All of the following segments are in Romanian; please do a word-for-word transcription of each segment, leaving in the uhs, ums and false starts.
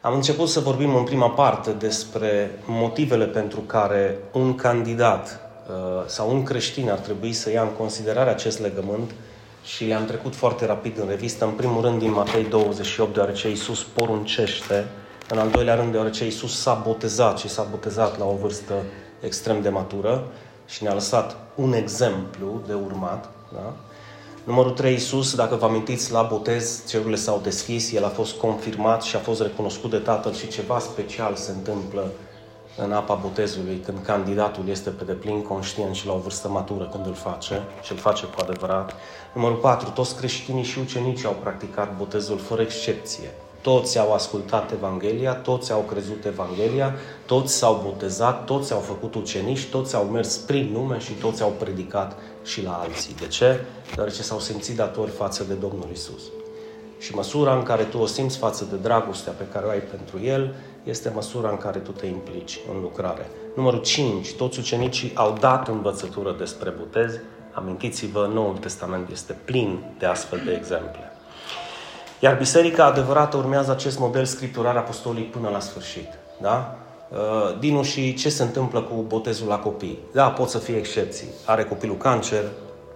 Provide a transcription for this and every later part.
Am început să vorbim în prima parte despre motivele pentru care un candidat sau un creștin ar trebui să ia în considerare acest legământ și le-am trecut foarte rapid în revistă. În primul rând din Matei douăzeci și opt, deoarece Iisus poruncește, în al doilea rând deoarece Iisus s-a botezat și s-a botezat la o vârstă extrem de matură și ne-a lăsat un exemplu de urmat. Da? Numărul trei, Iisus, dacă vă amintiți, la botez cerurile s-au deschis, El a fost confirmat și a fost recunoscut de Tatăl și ceva special se întâmplă în apa botezului când candidatul este pe deplin conștient și la o vârstă matură când îl face și îl face cu adevărat. Numărul patru, toți creștinii și ucenicii au practicat botezul fără excepție. Toți au ascultat Evanghelia, toți au crezut Evanghelia, toți s-au botezat, toți au făcut ucenici, toți au mers prin lume și toți au predicat și la alții. De ce? Deoarece s-au simțit datori față de Domnul Iisus. Și măsura în care tu o simți față de dragostea pe care o ai pentru El este măsura în care tu te implici în lucrare. Numărul cinci. Toți ucenicii au dat învățătură despre botez. Amintiți-vă, Noul Testament este plin de astfel de exemple. Iar Biserica adevărată urmează acest model scriptural apostolic până la sfârșit. Da? Dinu, și ce se întâmplă cu botezul la copii? Da, pot să fie excepții. Are copilul cancer,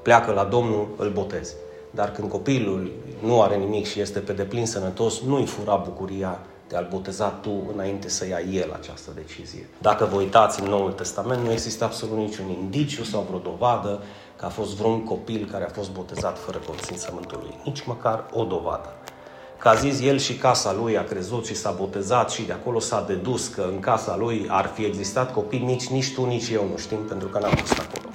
pleacă la Domnul, îl botez. Dar când copilul nu are nimic și este pe deplin sănătos, nu-i fura bucuria de a-l boteza tu înainte să ia el această decizie. Dacă vă uitați în Noul Testament, nu există absolut niciun indiciu sau vreo dovadă că a fost vreun copil care a fost botezat fără consimțământul lui. Nici măcar o dovadă. Că a zis el și casa lui a crezut și s-a botezat și de acolo s-a dedus că în casa lui ar fi existat copii, nici, nici tu, nici eu nu știm, pentru că n-am fost acolo.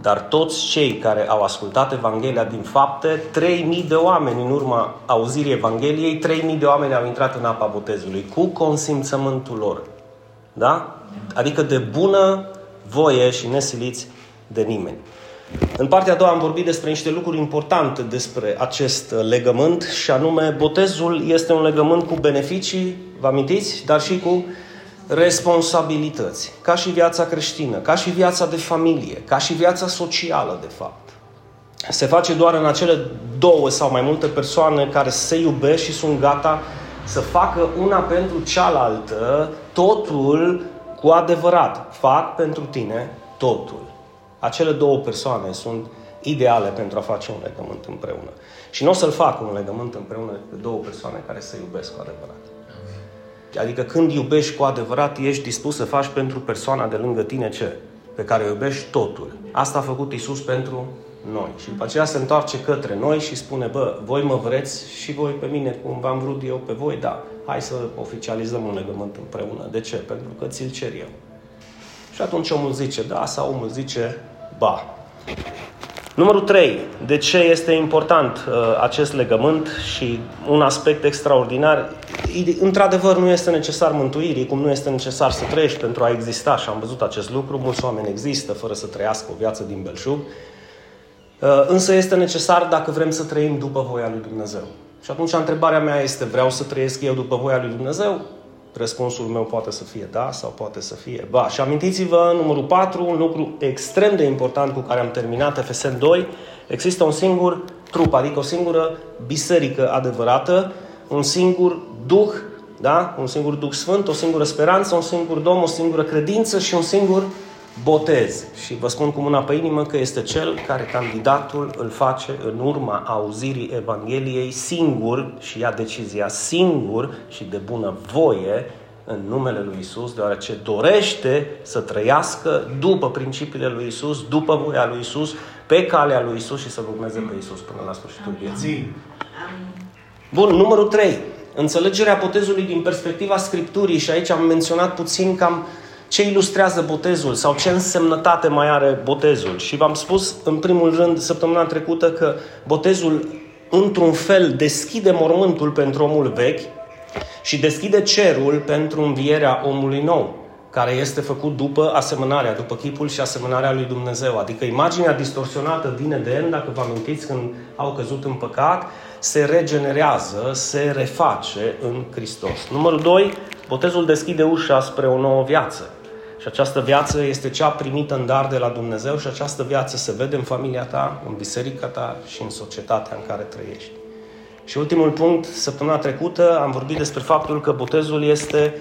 Dar toți cei care au ascultat Evanghelia din fapte, trei mii de oameni în urma auzirii Evangheliei, trei mii de oameni au intrat în apa botezului cu consimțământul lor. Da? Adică de bună voie și nesiliți de nimeni. În partea a doua am vorbit despre niște lucruri importante despre acest legământ și anume botezul este un legământ cu beneficii, vă amintiți, dar și cu responsabilități, ca și viața creștină, ca și viața de familie, ca și viața socială, de fapt. Se face doar în acele două sau mai multe persoane care se iubesc și sunt gata să facă una pentru cealaltă totul cu adevărat. Fac pentru tine totul. Acele două persoane sunt ideale pentru a face un legământ împreună. Și nu o să-l fac un legământ împreună de două persoane care se iubesc cu adevărat. Adică când iubești cu adevărat, ești dispus să faci pentru persoana de lângă tine ce? Pe care o iubești totul. Asta a făcut Iisus pentru noi. Și după aceea se întoarce către noi și spune, bă, voi mă vreți și voi pe mine, cum v-am vrut eu pe voi, da, hai să oficializăm un legământ împreună. De ce? Pentru că ți-l cer eu. Și atunci omul zice da sau omul zice ba. Numărul trei. De ce este important uh, acest legământ și un aspect extraordinar? Într-adevăr, nu este necesar mântuirii, cum nu este necesar să trăiești pentru a exista. Și am văzut acest lucru. Mulți oameni există fără să trăiască o viață din belșug. Uh, însă este necesar dacă vrem să trăim după voia lui Dumnezeu. Și atunci întrebarea mea este, vreau să trăiesc eu după voia lui Dumnezeu? Răspunsul meu poate să fie da sau poate să fie ba. Și amintiți-vă, numărul patru, un lucru extrem de important cu care am terminat Efeseni doi, există un singur trup, adică o singură biserică adevărată, un singur Duh, da? Un singur Duh Sfânt, o singură speranță, un singur Domn, o singură credință și un singur botez. Și vă spun cu mâna pe inimă că este cel care candidatul îl face în urma auzirii Evangheliei singur și ia decizia singur și de bună voie în numele lui Iisus, deoarece dorește să trăiască după principiile lui Iisus, după voia lui Iisus, pe calea lui Iisus și să-L urmeze pe Iisus până la sfârșitul vieții. Bun, numărul trei. Înțelegerea botezului din perspectiva Scripturii și aici am menționat puțin cam ce ilustrează botezul sau ce însemnătate mai are botezul. Și v-am spus în primul rând săptămâna trecută că botezul într-un fel deschide mormântul pentru omul vechi și deschide cerul pentru învierea omului nou, care este făcut după asemănarea, după chipul și asemănarea lui Dumnezeu. Adică imaginea distorsionată din Eden, dacă vă amintiți când au căzut în păcat, se regenerează, se reface în Hristos. Numărul doi, botezul deschide ușa spre o nouă viață. Și această viață este cea primită în dar de la Dumnezeu și această viață se vede în familia ta, în biserica ta și în societatea în care trăiești. Și ultimul punct, săptămâna trecută am vorbit despre faptul că botezul este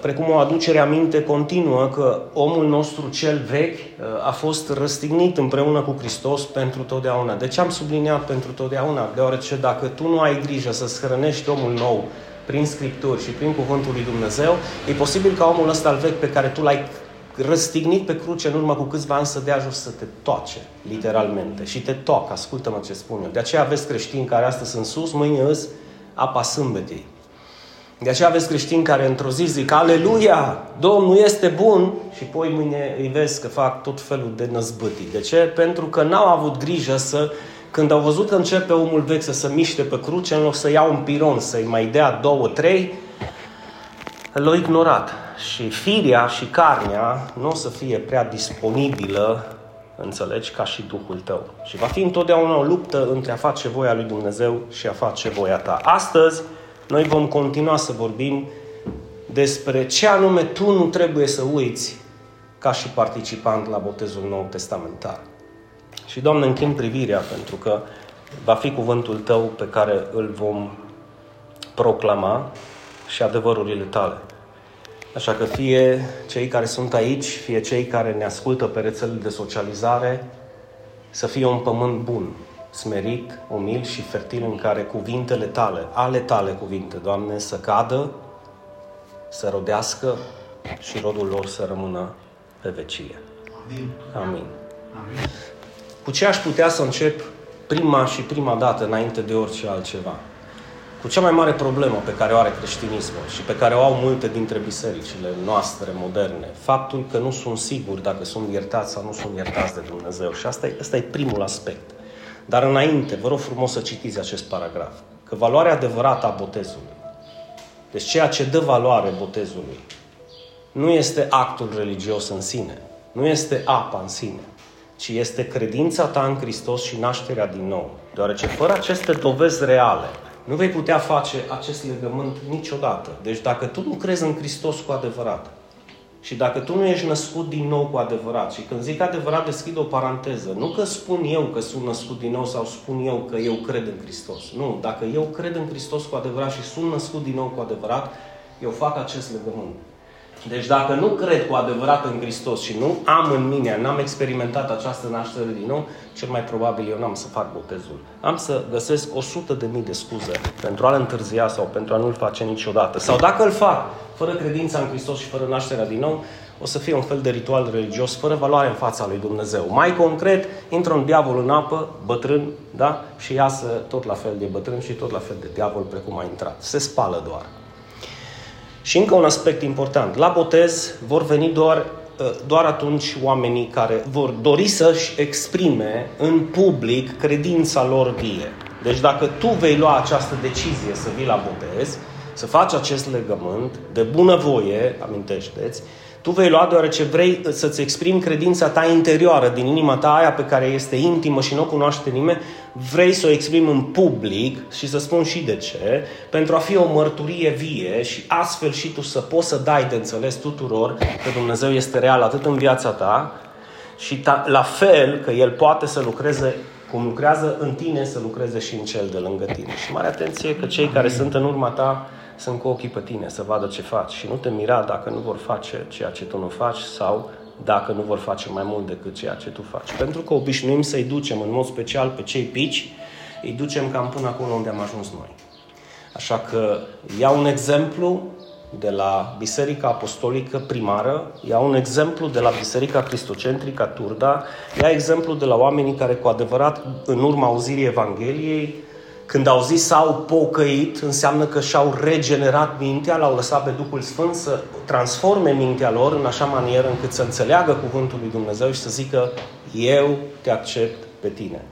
precum o aducere aminte continuă că omul nostru cel vechi a fost răstignit împreună cu Hristos pentru totdeauna. De ce am subliniat pentru totdeauna? Deoarece dacă tu nu ai grijă să-ți hrănești omul nou prin Scripturi și prin Cuvântul lui Dumnezeu, e posibil ca omul ăsta al vechi pe care tu l-ai răstignit pe cruce în urmă cu câțiva ani să dea jos, să te toace, literalmente. Și te toacă, ascultă-mă ce spun eu. De aceea aveți creștini care astăzi sunt sus, mâine îs apa sâmbetei. De aceea aveți creștini care într-o zi zic aleluia, Domnul este bun și poi mâine îi vezi că fac tot felul de năzbâtii. De ce? Pentru că n-au avut grijă să, când au văzut că începe omul vechi să se miște pe cruce, în loc să iau un piron, să-i mai dea două, trei, l-au ignorat. Și firea și carnea nu o să fie prea disponibilă, înțelegi, ca și Duhul tău. Și va fi întotdeauna o luptă între a face voia lui Dumnezeu și a face voia ta. Astăzi, noi vom continua să vorbim despre ce anume tu nu trebuie să uiți ca și participant la botezul nou testamentar. Și, Doamne, închin privirea, pentru că va fi cuvântul tău pe care îl vom proclama și adevărurile tale. Așa că fie cei care sunt aici, fie cei care ne ascultă pe rețelele de socializare, să fie un pământ bun, smerit, umil și fertil în care cuvintele tale, ale tale cuvinte, Doamne, să cadă, să rodească și rodul lor să rămână pe vecie. Amin. Amin. Amin. Cu ce aș putea să încep prima și prima dată înainte de orice altceva? Cu cea mai mare problemă pe care o are creștinismul și pe care o au multe dintre bisericile noastre moderne, faptul că nu sunt sigur dacă sunt iertați sau nu sunt iertați de Dumnezeu. Și asta e, asta e primul aspect. Dar înainte, vă rog frumos să citiți acest paragraf. Că valoarea adevărată a botezului, deci ceea ce dă valoare botezului, nu este actul religios în sine, nu este apa în sine, ci este credința ta în Hristos și nașterea din nou. Deoarece fără aceste dovezi reale, nu vei putea face acest legământ niciodată. Deci dacă tu nu crezi în Hristos cu adevărat și dacă tu nu ești născut din nou cu adevărat, și când zic adevărat deschid o paranteză, nu că spun eu că sunt născut din nou sau spun eu că eu cred în Hristos. Nu, dacă eu cred în Hristos cu adevărat și sunt născut din nou cu adevărat, eu fac acest legământ. Deci dacă nu cred cu adevărat în Hristos și nu am în mine, n-am experimentat această naștere din nou, cel mai probabil eu n-am să fac botezul. Am să găsesc o sută de mii de scuze pentru a-l întârzia sau pentru a nu-l face niciodată. Sau dacă îl fac fără credința în Hristos și fără nașterea din nou, o să fie un fel de ritual religios fără valoare în fața lui Dumnezeu. Mai concret, intră un diavol în apă, bătrân, da? Și iasă tot la fel de bătrân și tot la fel de diavol precum a intrat. Se spală doar. Și încă un aspect important. La botez vor veni doar, doar atunci oamenii care vor dori să-și exprime în public credința lor vie. Deci dacă tu vei lua această decizie să vii la botez, să faci acest legământ de bunăvoie, amintește-ți, tu vei lua deoarece vrei să-ți exprimi credința ta interioară, din inima ta, aia pe care este intimă și nu o cunoaște nimeni, vrei să o exprimi în public și să spun și de ce, pentru a fi o mărturie vie și astfel și tu să poți să dai de înțeles tuturor că Dumnezeu este real atât în viața ta și ta, la fel că El poate să lucreze cum lucrează în tine, să lucreze și în cel de lângă tine. Și mare atenție că cei care sunt în urma ta sunt cu ochii pe tine, să vadă ce faci. Și nu te mira dacă nu vor face ceea ce tu nu faci sau dacă nu vor face mai mult decât ceea ce tu faci. Pentru că obișnuim să-i ducem, în mod special pe cei pici, îi ducem cam până acolo unde am ajuns noi. Așa că iau un exemplu de la Biserica Apostolică Primară, iau un exemplu de la Biserica Cristocentrică Turda, iau exemplu de la oamenii care cu adevărat, în urma auzirii Evangheliei, când au zis s-au pocăit, înseamnă că și-au regenerat mintea, l-au lăsat pe Duhul Sfânt să transforme mintea lor în așa manieră încât să înțeleagă cuvântul lui Dumnezeu și să zică eu te accept pe tine.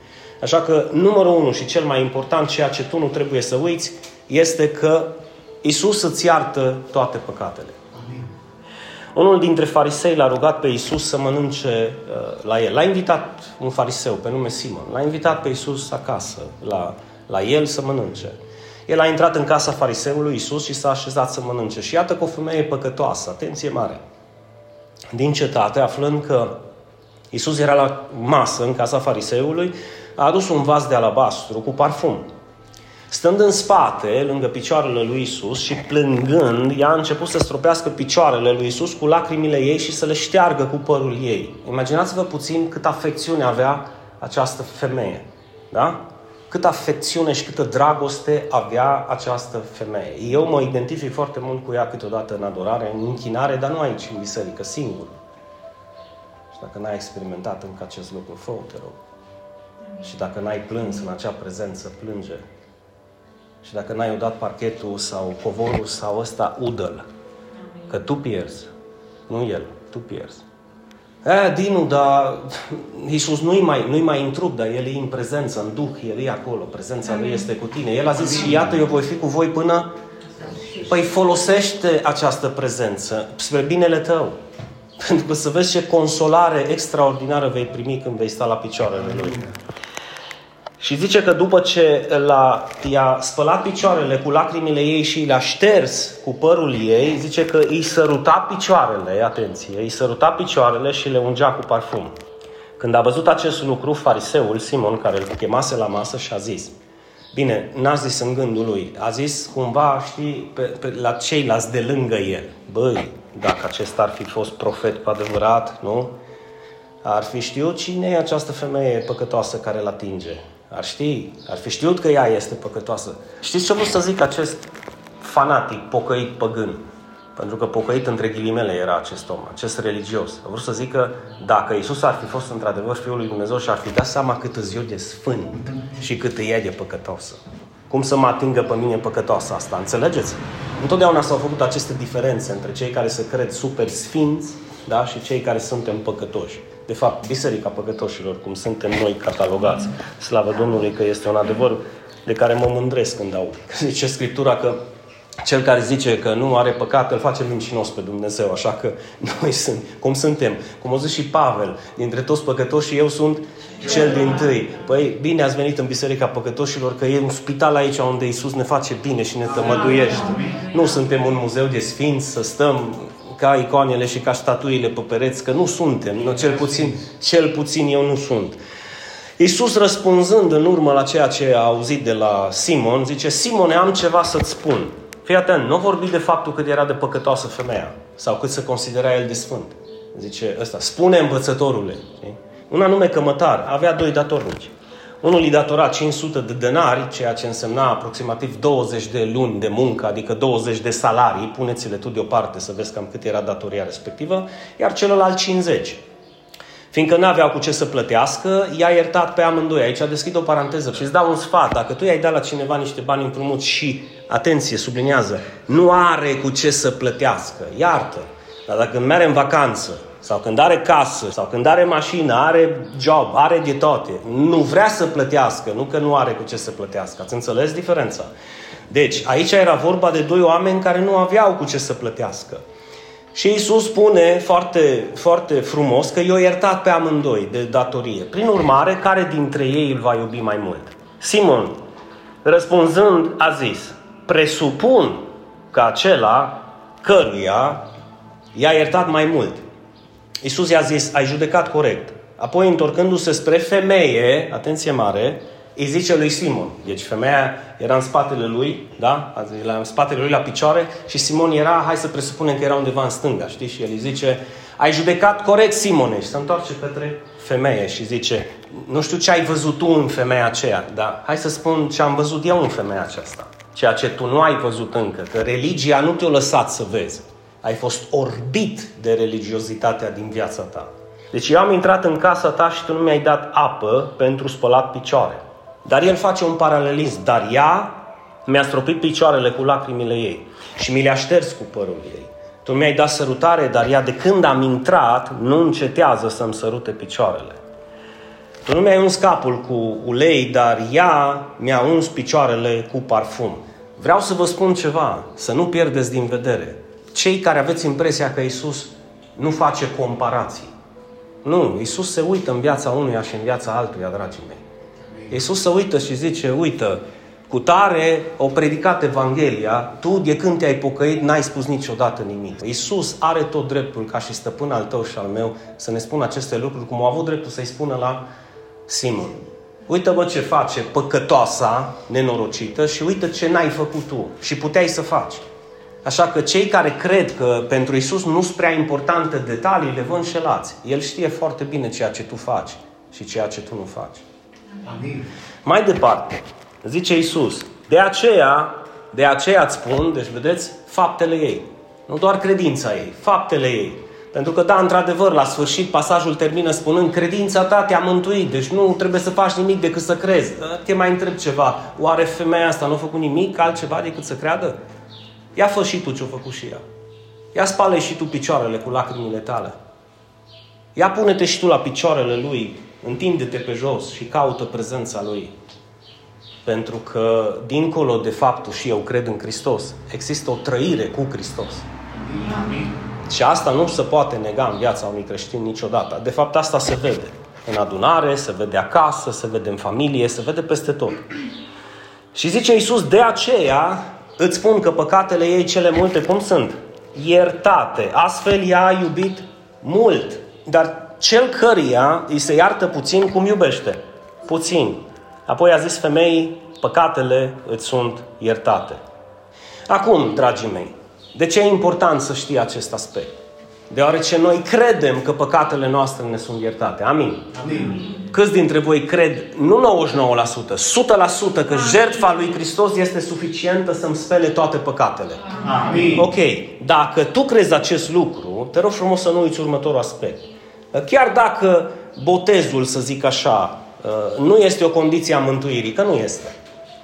Așa că numărul unu și cel mai important, ceea ce tu nu trebuie să uiți, este că Iisus îți iartă toate păcatele. Amin. Unul dintre farisei l-a rugat pe Iisus să mănânce uh, la el. L-a invitat un fariseu pe nume Simon. L-a invitat pe Iisus acasă, la La el să mănânce. El a intrat în casa fariseului Iisus și s-a așezat să mănânce. Și iată că o femeie păcătoasă, atenție mare, din cetate, aflând că Iisus era la masă în casa fariseului, a adus un vas de alabastru cu parfum. Stând în spate, lângă picioarele lui Iisus și plângând, ea a început să stropească picioarele lui Iisus cu lacrimile ei și să le șteargă cu părul ei. Imaginați-vă puțin cât afecțiune avea această femeie. Da? Cât afecțiune și câtă dragoste avea această femeie. Eu mă identific foarte mult cu ea câteodată în adorare, în închinare, dar nu aici, în biserică, singur. Și dacă n-ai experimentat încă acest lucru, fă-o, te rog. Și dacă n-ai plâns în acea prezență, plânge. Și dacă n-ai udat parchetul sau covorul sau ăsta, udă-l. Că tu pierzi. Nu el, tu pierzi. E, Dinu, dar Iisus nu-i mai, nu-i mai în trup, dar El e în prezență, în Duh, El e acolo, prezența Lui este cu tine. El a zis și iată, eu voi fi cu voi până... Păi folosește această prezență spre binele tău. Pentru că să vezi ce consolare extraordinară vei primi când vei sta la picioarele Lui. Și zice că după ce l-a, i-a spălat picioarele cu lacrimile ei și le-a șters cu părul ei, zice că îi săruta picioarele, atenție, îi săruta picioarele și le ungea cu parfum. Când a văzut acest lucru, fariseul Simon, care îl chemase la masă, și a zis, bine, n-a zis în gândul lui, a zis cumva, știi, pe, pe, la ceilalți de lângă el. Băi, dacă acesta ar fi fost profet cu adevărat, nu? Ar fi știut cine e această femeie păcătoasă care îl atinge. Ar ști, ar fi știut că ea este păcătoasă. Știți ce vreau să zic acest fanatic, pocăit, păgân? Pentru că pocăit între ghilimele era acest om, acest religios. Vreau să zic că dacă Iisus ar fi fost într-adevăr Fiul lui Dumnezeu și ar fi dat seama cât îți eu de sfânt și cât e de păcătoasă. Cum să mă atingă pe mine păcătoasă asta? Înțelegeți? Întotdeauna s-au făcut aceste diferențe între cei care se cred super sfinți, da, și cei care suntem păcătoși. De fapt, Biserica Păcătoșilor, cum suntem noi catalogați. Slavă Domnului că este un adevăr de care mă mândresc când aud. Zice Scriptura că cel care zice că nu are păcat, îl face mincinos pe Dumnezeu. Așa că noi sunt, cum suntem. Cum a zis și Pavel, dintre toți păcătoșii, eu sunt cel dintâi. Păi, bine ați venit în Biserica Păcătoșilor, că e un spital aici unde Iisus ne face bine și ne tămăduiește. Nu suntem un muzeu de sfinți să stăm ca icoanele și ca statuile pe pereți, că nu suntem, nu, cel puțin, cel puțin eu nu sunt. Iisus, răspunzând în urmă la ceea ce a auzit de la Simon, zice, Simone, am ceva să-ți spun. Fii atent, nu vorbi de faptul cât era de păcătoasă femeia, sau cât se considera el de sfânt. Zice ăsta, spune învățătorule. Un anume cămătar avea doi datornici. Unul îi datora cinci sute de denari, ceea ce însemna aproximativ douăzeci de luni de muncă, adică douăzeci de salarii, puneți-le tu deoparte să vezi cam cât era datoria respectivă, iar celălalt cincizeci. Fiindcă n-aveau cu ce să plătească, i-a iertat pe amândoi. Aici deschid o paranteză și îți dau un sfat. Dacă tu i-ai dat la cineva niște bani împrumut și, atenție, subliniază, nu are cu ce să plătească, iartă. Dar dacă merge în vacanță, sau când are casă, sau când are mașină, are job, are de toate. Nu vrea să plătească, nu că nu are cu ce să plătească. Ați înțeles diferența? Deci, aici era vorba de doi oameni care nu aveau cu ce să plătească. Și Iisus spune foarte, foarte frumos că i-a iertat pe amândoi de datorie. Prin urmare, care dintre ei îl va iubi mai mult? Simon, răspunzând, a zis, presupun că acela căruia i-a iertat mai mult. Iisus i-a zis, ai judecat corect. Apoi, întorcându-se spre femeie, atenție mare, îi zice lui Simon. Deci femeia era în spatele lui, da? În spatele lui la picioare și Simon era, hai să presupunem că era undeva în stânga, știi? Și el îi zice, ai judecat corect, Simone. Și se întoarce către femeie și zice, nu știu ce ai văzut tu în femeia aceea, dar hai să spun ce am văzut eu în femeia aceasta. Ceea ce tu nu ai văzut încă, că religia nu te-a lăsat să vezi. Ai fost orbit de religiozitatea din viața ta. Deci eu am intrat în casa ta și tu nu mi-ai dat apă pentru spălat picioare. Dar el face un paralelism. Dar ea mi-a stropit picioarele cu lacrimile ei și mi le-a șters cu părul ei. Tu mi-ai dat sărutare, dar ea de când am intrat nu încetează să-mi sărute picioarele. Tu nu mi-ai uns capul cu ulei, dar ea mi-a uns picioarele cu parfum. Vreau să vă spun ceva, să nu pierdeți din vedere. Cei care aveți impresia că Iisus nu face comparații. Nu, Iisus se uită în viața unuia și în viața altuia, dragii mei. Iisus se uită și zice, uită, cu tare o predicat Evanghelia, tu de când te-ai pocăit n-ai spus niciodată nimic. Iisus are tot dreptul, ca și stăpân al tău și al meu, să ne spună aceste lucruri, cum a avut dreptul să-i spună la Simon. uită-mă ce face păcătoasa, nenorocită, și uită ce n-ai făcut tu și puteai să faci. Așa că cei care cred că pentru Iisus nu sunt prea importante detaliile, vă înșelați. El știe foarte bine ceea ce tu faci și ceea ce tu nu faci. Amin. Mai departe, zice Iisus, de aceea, de aceea îți spun, deci vedeți, faptele ei. Nu doar credința ei, faptele ei. Pentru că, da, într-adevăr, la sfârșit, pasajul termină spunând, credința ta te-a mântuit, deci nu trebuie să faci nimic decât să crezi. Te mai întreb ceva, oare femeia asta nu a făcut nimic altceva decât să creadă? Ia fă și tu ce-o făcut și ea. Ia spală și tu picioarele cu lacrimile tale. Ia pune-te și tu la picioarele lui, întinde-te pe jos și caută prezența lui. Pentru că, dincolo de faptul și eu cred în Hristos, există o trăire cu Hristos. Amin. Și asta nu se poate nega în viața unui creștin niciodată. De fapt, asta se vede în adunare, se vede acasă, se vede în familie, se vede peste tot. Și zice Iisus, de aceea îți spun că păcatele ei cele multe, cum sunt? Iertate. Astfel ea a iubit mult. Dar cel căruia îi se iartă puțin, cum iubește? Puțin. Apoi a zis femeii, păcatele îți sunt iertate. Acum, dragii mei, de ce e important să știi acest aspect? Deoarece noi credem că păcatele noastre ne sunt iertate. Amin. Amin. Câți dintre voi cred, nu nouăzeci și nouă la sută, o sută la sută că jertfa lui Hristos este suficientă să-mi spele toate păcatele? Amin. Ok, dacă tu crezi acest lucru, te rog frumos să nu uiți următorul aspect. Chiar dacă botezul, să zic așa, nu este o condiție a mântuirii, că nu este.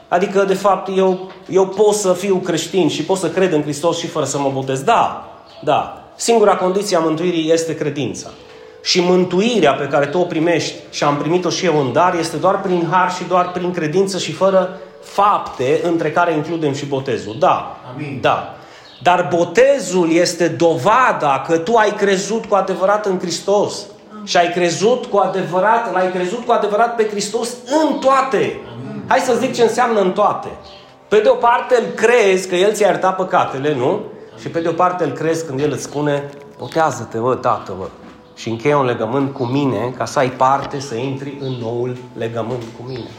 Adică, de fapt, eu, eu pot să fiu creștin și pot să cred în Hristos și fără să mă botez. Da, da. Singura condiție a mântuirii este credința. Și mântuirea pe care tu o primești și am primit-o și eu în dar este doar prin har și doar prin credință și fără fapte, între care includem și botezul. Da, Amin. Da. Dar botezul este dovada că tu ai crezut cu adevărat în Hristos. Amin. Și ai crezut cu adevărat, l-ai crezut cu adevărat pe Hristos în toate. Amin. Hai să zic ce înseamnă în toate. Pe de o parte îl crezi că El ți-a iertat păcatele, nu? Și pe de o parte îl crezi când El îți spune, botează-te, bă, tată, bă, și încheie un legământ cu mine ca să ai parte să intri în noul legământ cu mine.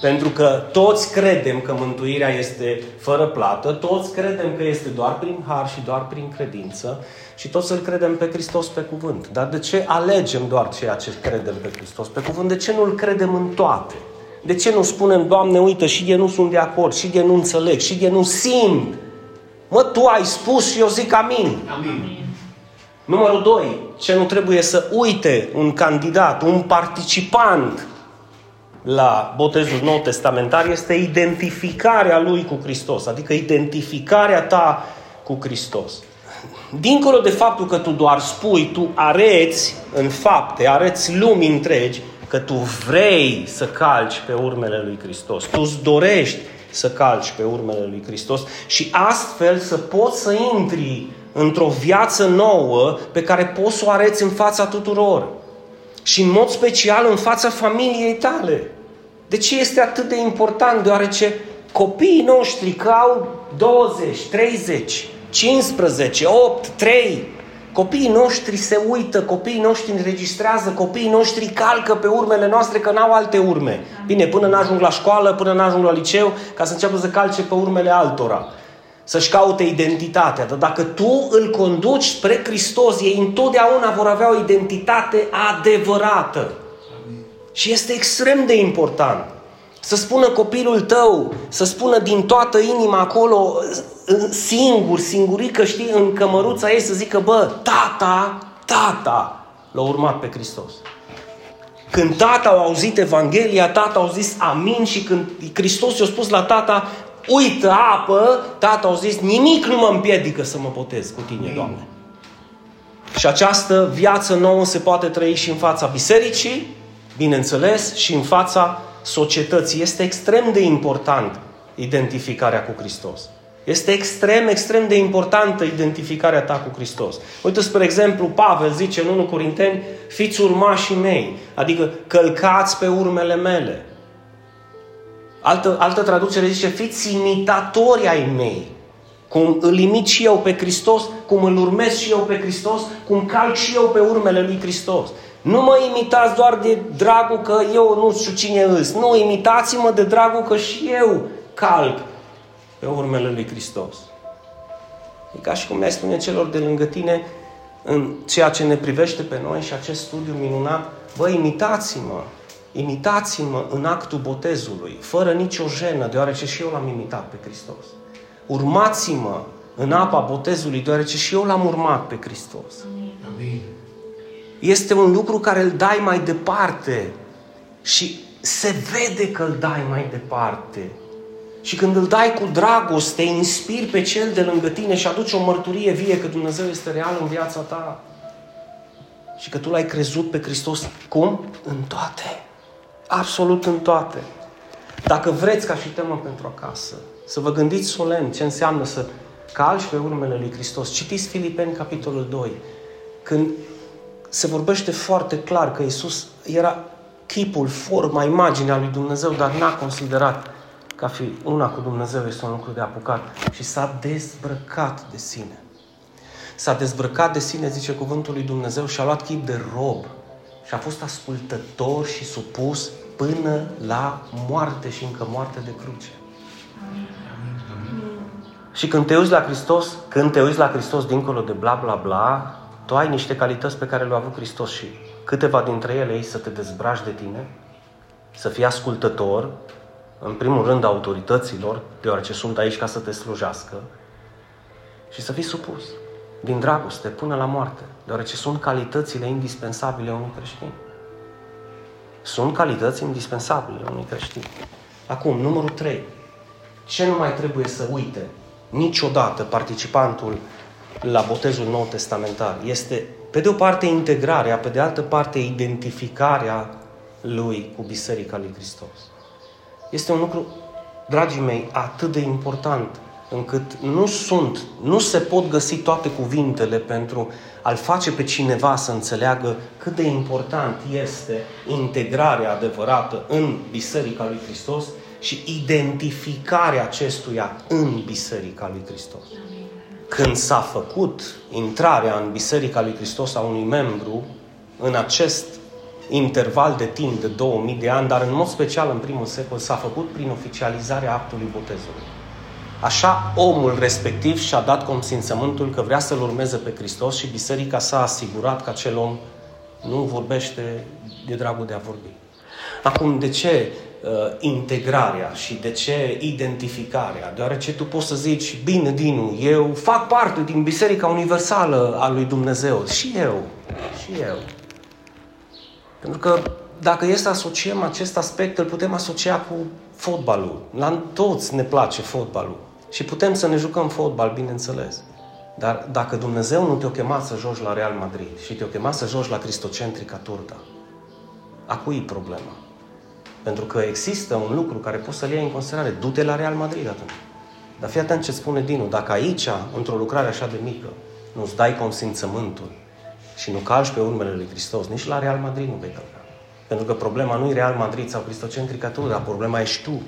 Pentru că toți credem că mântuirea este fără plată, toți credem că este doar prin har și doar prin credință și toți îl credem pe Hristos pe cuvânt. Dar de ce alegem doar ceea ce credem pe Hristos pe cuvânt? De ce nu îl credem în toate? De ce nu spunem, Doamne, uite, și eu nu sunt de acord, și eu nu înțeleg, și eu nu simt? Mă, Tu ai spus și eu zic amin. Amin. Numărul doi. Ce nu trebuie să uite un candidat, un participant la botezul nou testamentar este identificarea lui cu Hristos. Adică identificarea ta cu Hristos. Dincolo de faptul că tu doar spui, tu arăți în fapte, arăți lumii întregi că tu vrei să calci pe urmele lui Hristos. Tu îți dorești să calci pe urmele lui Hristos și astfel să poți să intri într-o viață nouă pe care poți să o arăți în fața tuturor. Și în mod special în fața familiei tale. De ce este atât de important? Deoarece copiii noștri că au douăzeci, treizeci, cincisprezece, opt, trei, copiii noștri se uită, copiii noștri înregistrează, copiii noștri calcă pe urmele noastre că n-au alte urme. Bine, până n-ajung la școală, până n-ajung la liceu, ca să înceapă să calce pe urmele altora. Să-și caute identitatea. Dar dacă tu îl conduci spre Hristos, ei întotdeauna vor avea o identitate adevărată. Amin. Și este extrem de important. Să spună copilul tău, să spună din toată inima acolo, singur, singurică, știi, în cămăruța ei, să zică, bă, tata, tata l-a urmat pe Hristos. Când tata a auzit Evanghelia, tata a zis amin și când Hristos i-a spus la tata, uită apă, tata a zis, nimic nu mă împiedică să mă botez cu tine, Doamne. Și această viață nouă se poate trăi și în fața bisericii, bineînțeles, și în fața societății. Este extrem de important identificarea cu Hristos. Este extrem, extrem de importantă identificarea ta cu Hristos. Uite, spre exemplu, Pavel zice în întâi Corinteni, fiți urmașii mei, adică călcați pe urmele mele. Altă, altă traducere zice, fiți imitatori ai mei. Cum îl imit și eu pe Hristos, cum îl urmez și eu pe Hristos, cum calc și eu pe urmele lui Hristos. Nu mă imitați doar de dragul că eu nu știu cine îs. Nu, imitați-mă de dragul că și eu calc pe urmele lui Hristos. E ca și cum le-ai spune celor de lângă tine în ceea ce ne privește pe noi și acest studiu minunat. Vă imitați-mă, imitați-mă în actul botezului, fără nicio jenă, deoarece și eu l-am imitat pe Hristos. Urmați-mă în apa botezului, deoarece și eu l-am urmat pe Hristos. Amin. Este un lucru care îl dai mai departe și se vede că îl dai mai departe. Și când îl dai cu dragoste, inspiri pe cel de lângă tine și aduci o mărturie vie că Dumnezeu este real în viața ta și că tu l-ai crezut pe Hristos. Cum? În toate. Absolut în toate. Dacă vreți ca și temă pentru acasă, să vă gândiți solemn ce înseamnă să calci pe urmele lui Hristos, citiți Filipeni, capitolul doi, când se vorbește foarte clar că Iisus era chipul, forma, imaginea lui Dumnezeu, dar n-a considerat că a fi una cu Dumnezeu este un lucru de apucat și s-a dezbrăcat de sine. S-a dezbrăcat de sine, zice cuvântul lui Dumnezeu, și a luat chip de rob și a fost ascultător și supus până la moarte și încă moarte de cruce. Și când te uiți la Hristos, când te uiți la Hristos dincolo de bla bla bla, tu ai niște calități pe care le-a avut Hristos și câteva dintre ele ei să te dezbraci de tine, să fii ascultător, în primul rând autorităților, deoarece sunt aici ca să te slujească, și să fii supus din dragoste până la moarte, deoarece sunt calitățile indispensabile unui creștin. Sunt calități indispensabile unui creștin. Acum, numărul trei. Ce nu mai trebuie să uite niciodată participantul la botezul nou testamentar? Este, pe de o parte, integrarea, pe de altă parte, identificarea lui cu Biserica lui Hristos. Este un lucru, dragii mei, atât de important, încât nu sunt, nu se pot găsi toate cuvintele pentru a-l face pe cineva să înțeleagă cât de important este integrarea adevărată în Biserica lui Hristos și identificarea acestuia în Biserica lui Hristos. Când s-a făcut intrarea în Biserica lui Hristos a unui membru, în acest interval de timp de două mii de ani, dar în mod special în primul secol, s-a făcut prin oficializarea actului botezului. Așa, omul respectiv și-a dat consimțământul că vrea să-L urmeze pe Hristos și biserica s-a asigurat că acel om nu vorbește de dragul de a vorbi. Acum, de ce uh, integrarea și de ce identificarea? Deoarece tu poți să zici, bine, Dinu, eu fac parte din Biserica Universală a lui Dumnezeu. Și eu. Și eu. Pentru că dacă e să asociem acest aspect, îl putem asocia cu fotbalul. La toți ne place fotbalul. Și putem să ne jucăm fotbal, bineînțeles. Dar dacă Dumnezeu nu te-o chema să joci la Real Madrid și te-o chema să joci la Cristocentrica Turda, a cui e problema? Pentru că există un lucru care poți să-l iei în considerare. Du-te la Real Madrid atunci. Dar fii atent ce spune Dinu. Dacă aici, într-o lucrare așa de mică, nu-ți dai consimțământul și nu calci pe urmele lui Hristos, nici la Real Madrid nu vei călca. Pentru că problema nu e Real Madrid sau Cristocentrica tu, dar problema ești tu.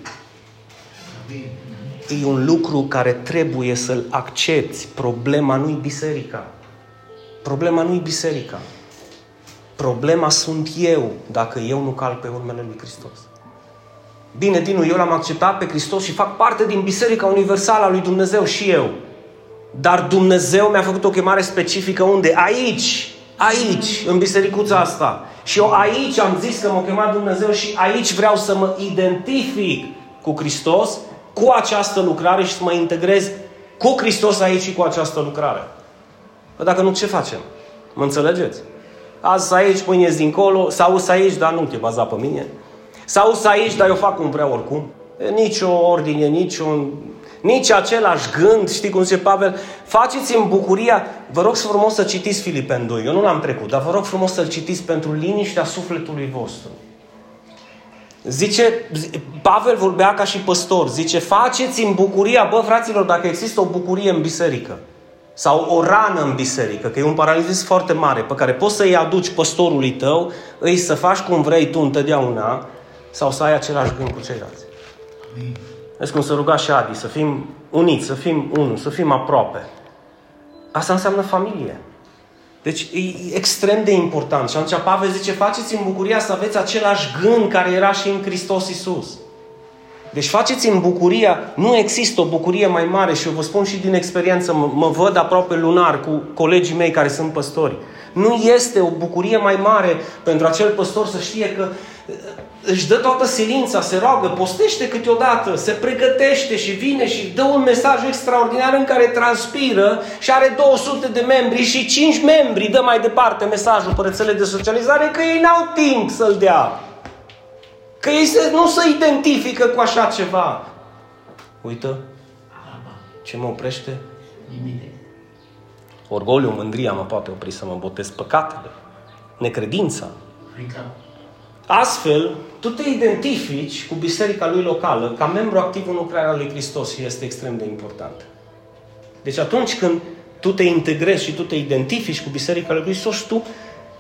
E un lucru care trebuie să-l accepti. Problema nu e biserica. Problema nu e biserica. Problema sunt eu, dacă eu nu calc pe urmele lui Hristos. Bine, Dinu, eu l-am acceptat pe Hristos și fac parte din Biserica Universală a lui Dumnezeu și eu. Dar Dumnezeu mi-a făcut o chemare specifică unde? Aici! Aici, în bisericuța asta. Și eu aici am zis că m-a chemat Dumnezeu și aici vreau să mă identific cu Hristos, cu această lucrare și să mă integrez cu Hristos aici și cu această lucrare. Păi dacă nu, ce facem? Mă înțelegeți? Azi s-a aici, mâine ești dincolo, sau s-a aici, dar nu te baza pe mine. Sau s-a aici, dar eu fac cum vreau oricum. Nici o ordine, nici un... Nici același gând, știi cum zice Pavel, faceți-mi bucuria. Vă rog frumos să citiți Filipeni doi, eu nu l-am trecut, dar vă rog frumos să-l citiți pentru liniștea sufletului vostru. Zice, Pavel vorbea ca și păstor, zice, faceți-mi bucuria, bă, fraților, dacă există o bucurie în biserică sau o rană în biserică, că e un paraliz foarte mare pe care poți să-i aduci păstorului tău, îi să faci cum vrei tu întotdeauna sau să ai același gând cu ceilalți. Amin. Vezi cum se ruga și Adi, să fim uniți, să fim unul, să fim aproape. Asta înseamnă familie. Deci e extrem de important. Și atunci Pavel zice, faceți-mi bucuria să aveți același gând care era și în Hristos Iisus. Deci faceți-mi bucuria, nu există o bucurie mai mare și eu vă spun și din experiență, mă, mă văd aproape lunar cu colegii mei care sunt păstori. Nu este o bucurie mai mare pentru acel păstor să știe că își dă toată silința, se roagă, postește câteodată, se pregătește și vine și dă un mesaj extraordinar în care transpiră și are două sute de membri și cinci membri dă mai departe mesajul pe rețele de socializare că ei n-au timp să-l dea. Că ei nu se identifică cu așa ceva. Uită, ce mă oprește? Nimic. Orgoliu, mândria mă poate opri să mă botez, păcatele, necredința. Astfel, tu te identifici cu biserica lui locală ca membru activ în lucrarea lui Hristos și este extrem de important. Deci atunci când tu te integrezi și tu te identifici cu biserica lui Hristos, tu,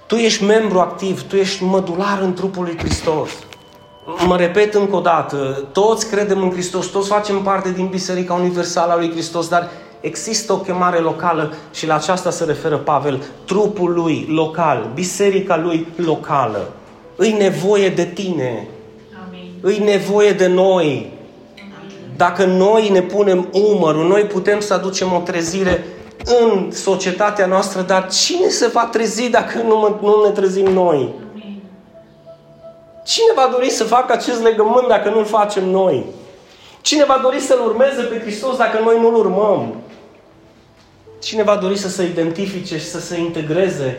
tu ești membru activ, tu ești mădular în trupul lui Hristos. Mă repet încă o dată, toți credem în Hristos, toți facem parte din Biserica Universală a lui Hristos, dar există o chemare locală și la aceasta se referă Pavel, trupul lui local, biserica lui locală. Îi nevoie de tine. Amin. Îi nevoie de noi. Amin. Dacă noi ne punem umărul, noi putem să aducem o trezire în societatea noastră, dar cine se va trezi dacă nu, nu ne trezim noi? Amin. Cine va dori să facă acest legământ dacă nu-l facem noi? Cine va dori să-L urmeze pe Hristos dacă noi nu-L urmăm? Cine va dori să se identifice și să se integreze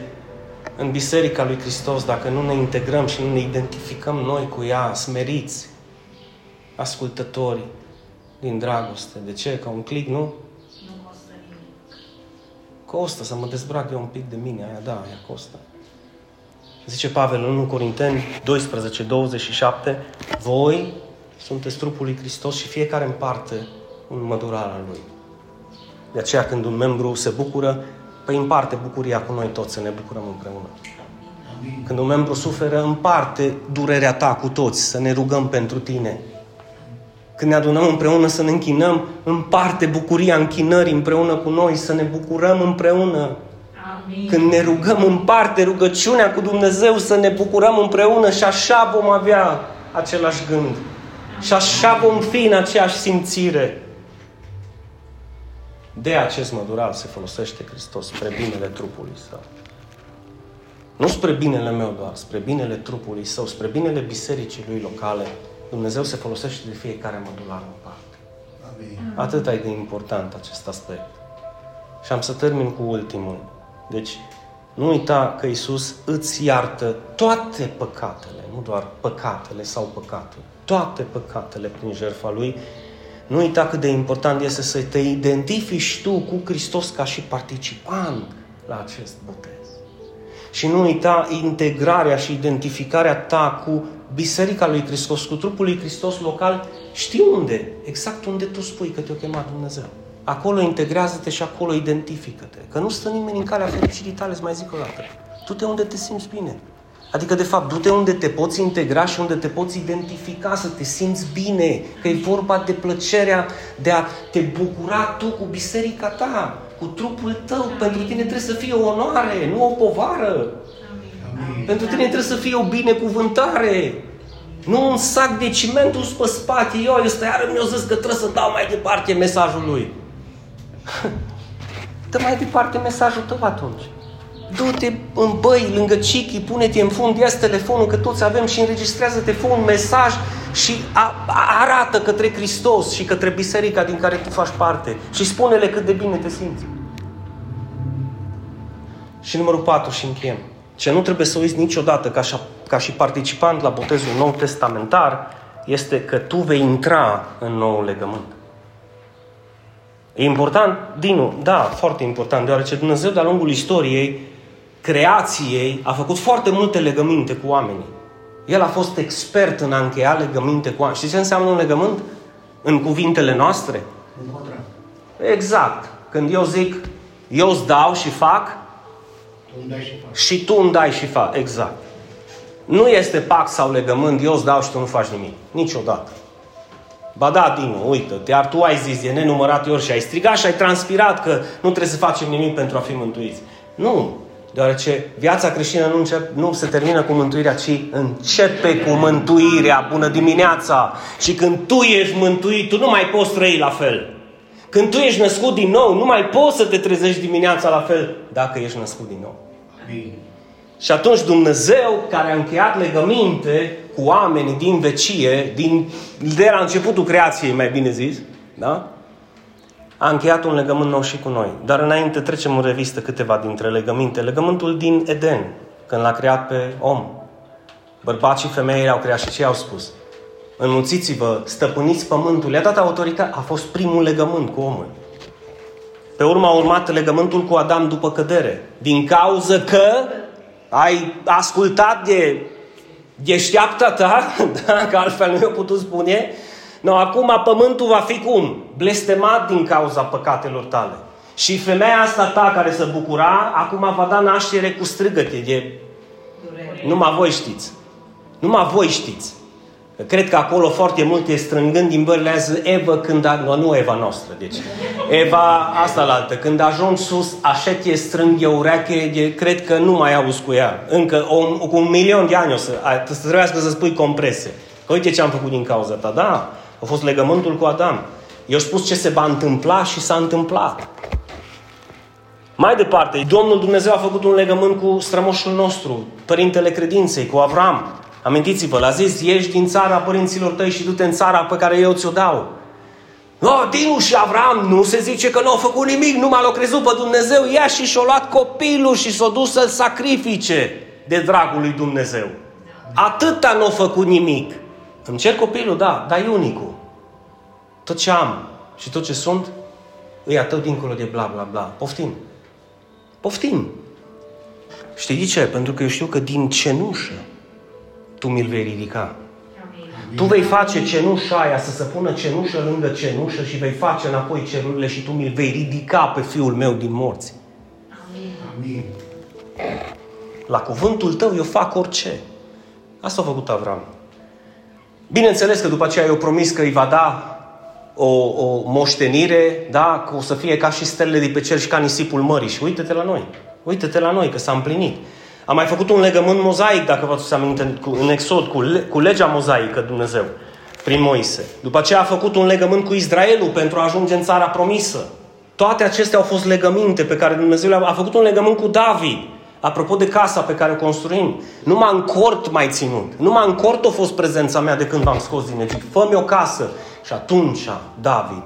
în Biserica lui Hristos dacă nu ne integrăm și nu ne identificăm noi cu ea, smeriți, ascultători din dragoste? De ce? Ca un click, nu? Nu costă nimic. Costă să mă dezbrac eu un pic de mine, aia da, aia costă. Zice Pavel în unu Corinteni doisprezece, douăzeci și șapte, voi sunteți trupul lui Hristos și fiecare în parte un mădurar al Lui. De aceea când un membru se bucură, păi împarte bucuria cu noi toți, să ne bucurăm împreună. Amin. Când un membru suferă, împarte durerea ta cu toți, să ne rugăm pentru tine. Când ne adunăm împreună să ne închinăm, împarte bucuria închinării împreună cu noi, să ne bucurăm împreună. Amin. Când ne rugăm, împarte rugăciunea cu Dumnezeu, să ne bucurăm împreună și așa vom avea același gând. Și așa vom fi în aceeași simțire. De acest mădural se folosește Hristos spre binele trupului Său. Nu spre binele meu doar, spre binele trupului Său, spre binele bisericii Lui locale. Dumnezeu se folosește de fiecare mădular în parte. Amin. Atât e de important acest aspect. Și am să termin cu ultimul. Deci, nu uita că Iisus îți iartă toate păcatele, nu doar păcatele sau păcatul. Toate păcatele prin jertfa Lui. Nu uita cât de important este să te identifici tu cu Hristos ca și participant la acest botez. Și nu uita integrarea și identificarea ta cu Biserica lui Hristos, cu trupul lui Hristos local. Știi unde? Exact unde tu spui că te-o chema Dumnezeu. Acolo integrează-te și acolo identifică-te. Că nu stă nimeni în calea fericirii tale, îți mai zic o dată. Du-te unde te simți bine. Adică, de fapt, du-te unde te poți integra și unde te poți identifica, să te simți bine. Că e vorba de plăcerea de a te bucura tu cu biserica ta, cu trupul tău. Amin. Pentru tine trebuie să fie o onoare, nu o povară. Amin. Amin. Pentru tine trebuie să fie o binecuvântare. Nu un sac de ciment dus pe spate. Eu, ăsta iară mi-a zis că trebuie să dau mai departe mesajul lui. Dă mai departe mesajul tău atunci. Du-te în băi, lângă Cichi, pune-te în fund, ia telefonul, că toți avem și înregistrează-te, fă un mesaj și a, a, arată către Hristos și către biserica din care tu faci parte. Și spune-le cât de bine te simți. Și numărul patru și încheiem. Ce nu trebuie să uiți niciodată ca, așa, ca și participant la botezul nou testamentar este că tu vei intra în noul legământ. E important? Dinu, da, foarte important, deoarece Dumnezeu de-a lungul istoriei creației a făcut foarte multe legăminte cu oamenii. El a fost expert în a încheia legăminte cu oamenii. Știți ce înseamnă un legământ? În cuvintele noastre? Un contract. Exact. Când eu zic, eu îți dau și fac, tu îmi dai și fac. Și tu îmi dai și fac. Exact. Nu este pact sau legământ, eu îți dau și tu nu faci nimic. Niciodată. Ba da, Dinu, uită, iar tu ai zis de nenumărate ori și ai strigat și ai transpirat că nu trebuie să facem nimic pentru a fi mântuiți. Nu. Deoarece viața creștină nu, încep, nu se termină cu mântuirea, ci începe cu mântuirea. Bună dimineața! Și când tu ești mântuit, tu nu mai poți trăi la fel. Când tu ești născut din nou, nu mai poți să te trezești dimineața la fel dacă ești născut din nou. Bine. Și atunci Dumnezeu, care a încheiat legăminte cu oamenii din vecie, din, de la începutul creației, mai bine zis, da? A încheiat un legământ nou și cu noi. Dar înainte trecem în revistă câteva dintre legăminte. Legământul din Eden, când l-a creat pe om. Bărbații și femeile au creat și ce au spus? Înmulțiți-vă, stăpâniți pământul. Le-a dat autoritate. A fost primul legământ cu omul. Pe urmă a urmat legământul cu Adam după cădere. Din cauză că ai ascultat de, de șteapta ta, că altfel nu i-o putut spune. No, acum pământul va fi cum? Blestemat din cauza păcatelor tale. Și femeia asta ta care se bucura, acum va da naștere cu strigăte de... Durere. Numai voi știți. Numai voi știți. Cred că acolo foarte mult e strângând din bările azi Eva când... A... No, nu Eva noastră, deci. Eva asta la altă. Când ajung sus, așa te strânghe ureche, de... cred că nu mai auzi cu ea. Încă o, cu un milion de ani o să... A, să trebuiască să spui comprese. Că uite ce am făcut din cauza ta, da? A fost legământul cu Adam. I-a spus ce se va întâmpla și s-a întâmplat. Mai departe, Domnul Dumnezeu a făcut un legământ cu strămoșul nostru, părintele credinței, cu Avram. Amintiți-vă, l-a zis, ieși din țara părinților tăi și du-te în țara pe care eu ți-o dau. No, Dinu și Avram, nu se zice că n-au făcut nimic, numai l-au crezut pe Dumnezeu, ia și și-a luat copilul și s-a dus să-l sacrifice de dragul lui Dumnezeu. Atâta n-au făcut nimic. Îmi cer copilul, da, dar e unicul. Tot ce am și tot ce sunt, îi atău dincolo de bla, bla, bla. Poftim. Poftim. Știi ce? Pentru că eu știu că din cenușă tu mi-l vei ridica. Amin. Tu vei face cenușa aia să se pună cenușă lângă cenușă și vei face înapoi cerurile și tu mi-l vei ridica pe fiul meu din morți. Amin. Amin. La cuvântul tău eu fac orice. Asta a făcut Avram. Bineînțeles că după aceea eu promis că îi va da o, o moștenire, da? Că o să fie ca și stelele de pe cer și ca nisipul mării. Și uite-te la noi. Uite-te la noi că s-a împlinit. Am mai făcut un legământ mozaic, dacă vă ați aminte, în Exod, cu, cu legea mozaică Dumnezeu, prin Moise. După aceea a făcut un legământ cu Israelul pentru a ajunge în țara promisă. Toate acestea au fost legăminte pe care Dumnezeu le-a... A făcut un legământ cu David. Apropo de casa pe care o construim, numai în cort mai ținut. Numai în cort a fost prezența mea de când v-am scos din Egipt. Fă-mi o casă. Și atunci David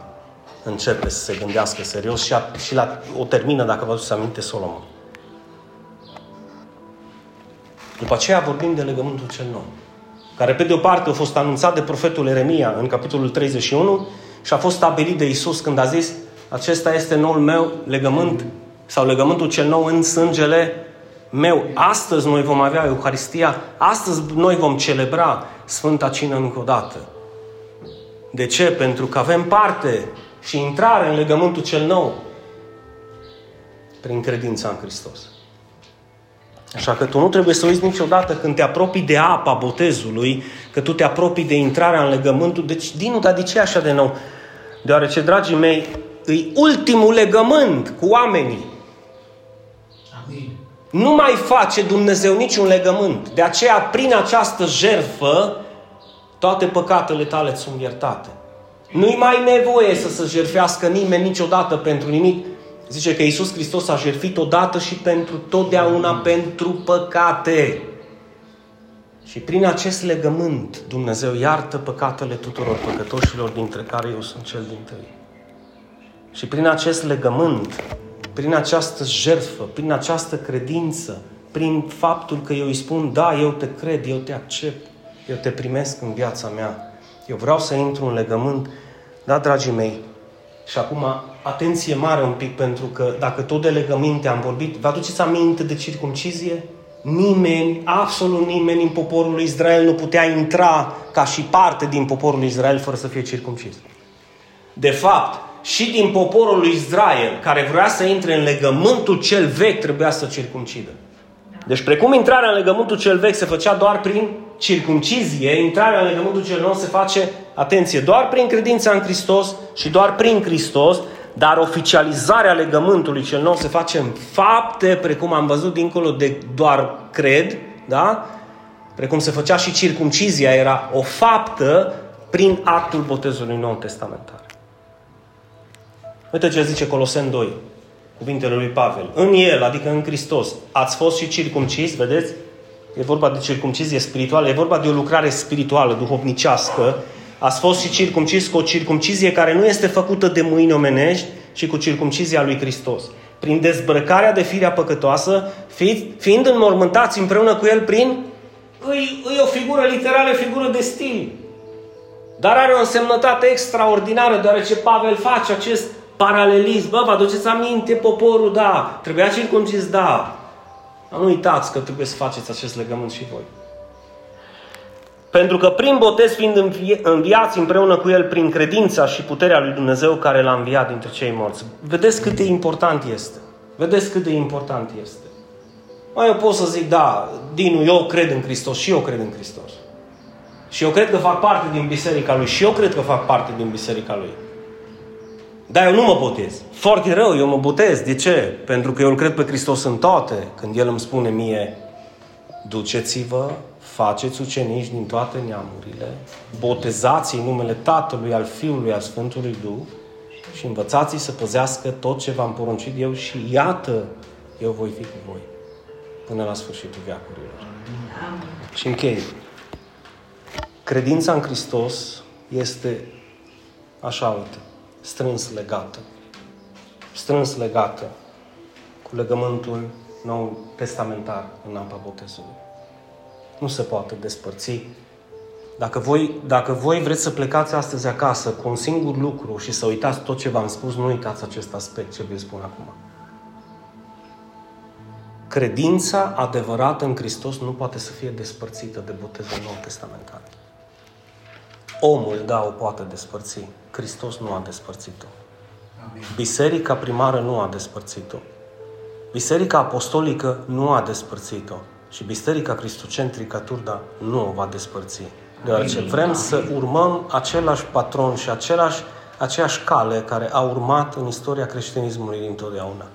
începe să se gândească serios și, a, și la, o termină, dacă vă aduceți aminte, Solomon. După aceea vorbim de legământul cel nou, care pe de o parte a fost anunțat de profetul Eremia în capitolul treizeci și unu și a fost stabilit de Iisus când a zis acesta este noul meu legământ sau legământul cel nou în sângele meu. Astăzi noi vom avea Eucharistia, astăzi noi vom celebra Sfânta Cină încă o dată. De ce? Pentru că avem parte și intrare în legământul cel nou prin credința în Hristos. Așa că tu nu trebuie să uiți niciodată când te apropii de apa botezului, că tu te apropii de intrarea în legământul. Deci, Dinu, dar de ce așa de nou? Deoarece, dragii mei, îi ultimul legământ cu oamenii. Amin. Nu mai face Dumnezeu niciun legământ. De aceea, prin această jertfă, toate păcatele tale sunt iertate. Nu-i mai nevoie să se jertfească nimeni niciodată pentru nimic. Zice că Iisus Hristos a jertfit odată și pentru totdeauna pentru păcate. Și prin acest legământ Dumnezeu iartă păcatele tuturor păcătoșilor, dintre care eu sunt cel dintâi. Și prin acest legământ, prin această jertfă, prin această credință, prin faptul că eu îi spun, da, eu te cred, eu te accept, eu te primesc în viața mea, eu vreau să intru în legământ, da, dragii mei, și acum atenție mare un pic, pentru că dacă tot de legăminte am vorbit, vă aduceți aminte de circumcizie? Nimeni, absolut nimeni în poporul lui Israel nu putea intra ca și parte din poporul lui Israel fără să fie circumcis. De fapt, și din poporul lui Israel, care vrea să intre în legământul cel vechi, trebuia să circumcidă. Deci, precum intrarea în legământul cel vechi se făcea doar prin circumcizie, intrarea în legământul cel nou se face, atenție, doar prin credința în Hristos și doar prin Hristos, Dar oficializarea legământului cel nou se face în fapte, precum am văzut, dincolo de doar cred, da? Precum se făcea și circumcizia, era o faptă prin actul botezului nou testamentar. Uite ce zice Coloseni doi, cuvintele lui Pavel. În el, adică în Hristos, ați fost și circumcis, vedeți? E vorba de circumcizie spirituală, e vorba de o lucrare spirituală, duhovnicească. Ați fost și circumcis cu o circumcizie care nu este făcută de mâini omenești, ci cu circumcizia lui Hristos. Prin dezbrăcarea de firea păcătoasă, fiind înmormântați împreună cu el prin... Îi, îi o figură literală, o figură de stil. Dar are o însemnătate extraordinară, deoarece Pavel face acest paralelism. Bă, vă aduceți aminte, poporul, da, trebuia circumcis, da. Nu uitați că trebuie să faceți acest legământ și voi. Pentru că prin botez fiind înviați împreună cu el prin credința și puterea lui Dumnezeu care l-a înviat dintre cei morți. Vedeți cât de important este. Vedeți cât de important este. Mai eu pot să zic, da, Dinu, eu cred în Hristos și eu cred în Hristos. Și eu cred că fac parte din biserica lui și eu cred că fac parte din biserica lui. Dar eu nu mă botez. Foarte rău, eu mă botez. De ce? Pentru că eu îl cred pe Hristos în toate. Când el îmi spune mie, duceți-vă, faceți ucenici din toate neamurile, botezați în numele Tatălui, al Fiului, al Sfântului Duh și învățați-i să păzească tot ce v-am poruncit eu și iată, eu voi fi cu voi până la sfârșitul veacurilor. Amin. Și închei. Credința în Hristos este așa, uite, strâns legată. Strâns legată cu legământul nou testamentar în apa botezului. Nu se poate despărți. Dacă voi, dacă voi vreți să plecați astăzi acasă cu un singur lucru și să uitați tot ce v-am spus, nu uitați acest aspect ce vi spun acum. Credința adevărată în Hristos nu poate să fie despărțită de botezul nou testamentar. Omul, da, o poate despărți. Hristos nu a despărțit-o. Amin. Biserica primară nu a despărțit-o. Biserica apostolică nu a despărțit-o. Și Biserica Cristocentrică Turda nu o va despărți. Deoarece vrem Amin. să urmăm același patron și același, aceeași cale care a urmat în istoria creștinismului dintotdeauna.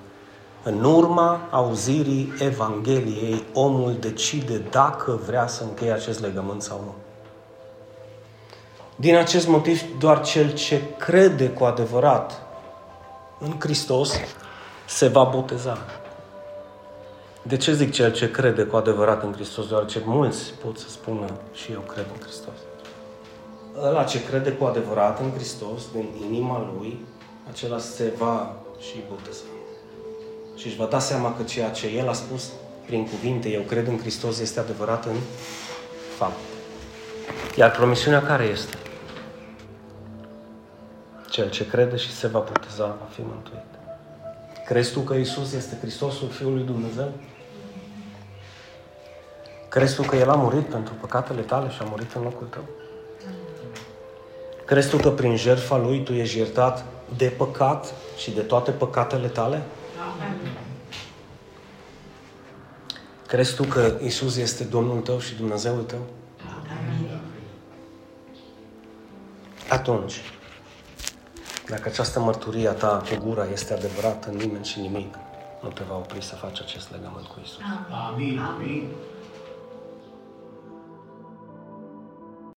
În urma auzirii Evangheliei, omul decide dacă vrea să încheie acest legământ sau nu. Din acest motiv, doar cel ce crede cu adevărat în Hristos se va boteza. De ce zic cel ce crede cu adevărat în Hristos? Deoarece mulți pot să spună și eu cred în Hristos. Ăla ce crede cu adevărat în Hristos, din inima lui, acela se va și boteza. Și își va da seama că ceea ce el a spus prin cuvinte, eu cred în Hristos, este adevărat în fapt. Iar promisiunea care este? Cel ce crede și se va boteza va fi mântuit. Crezi tu că Iisus este Hristosul Fiul lui Dumnezeu? Crezi tu că El a murit pentru păcatele tale și a murit în locul tău? Crezi tu că prin jertfa Lui tu ești iertat de păcat și de toate păcatele tale? Crezi tu că Iisus este Domnul tău și Dumnezeul tău? Amin. Atunci, dacă această mărturie a ta cu gura este adevărată, nimeni și nimic nu te va opri să faci acest legământ cu Iisus. Amin. Amin.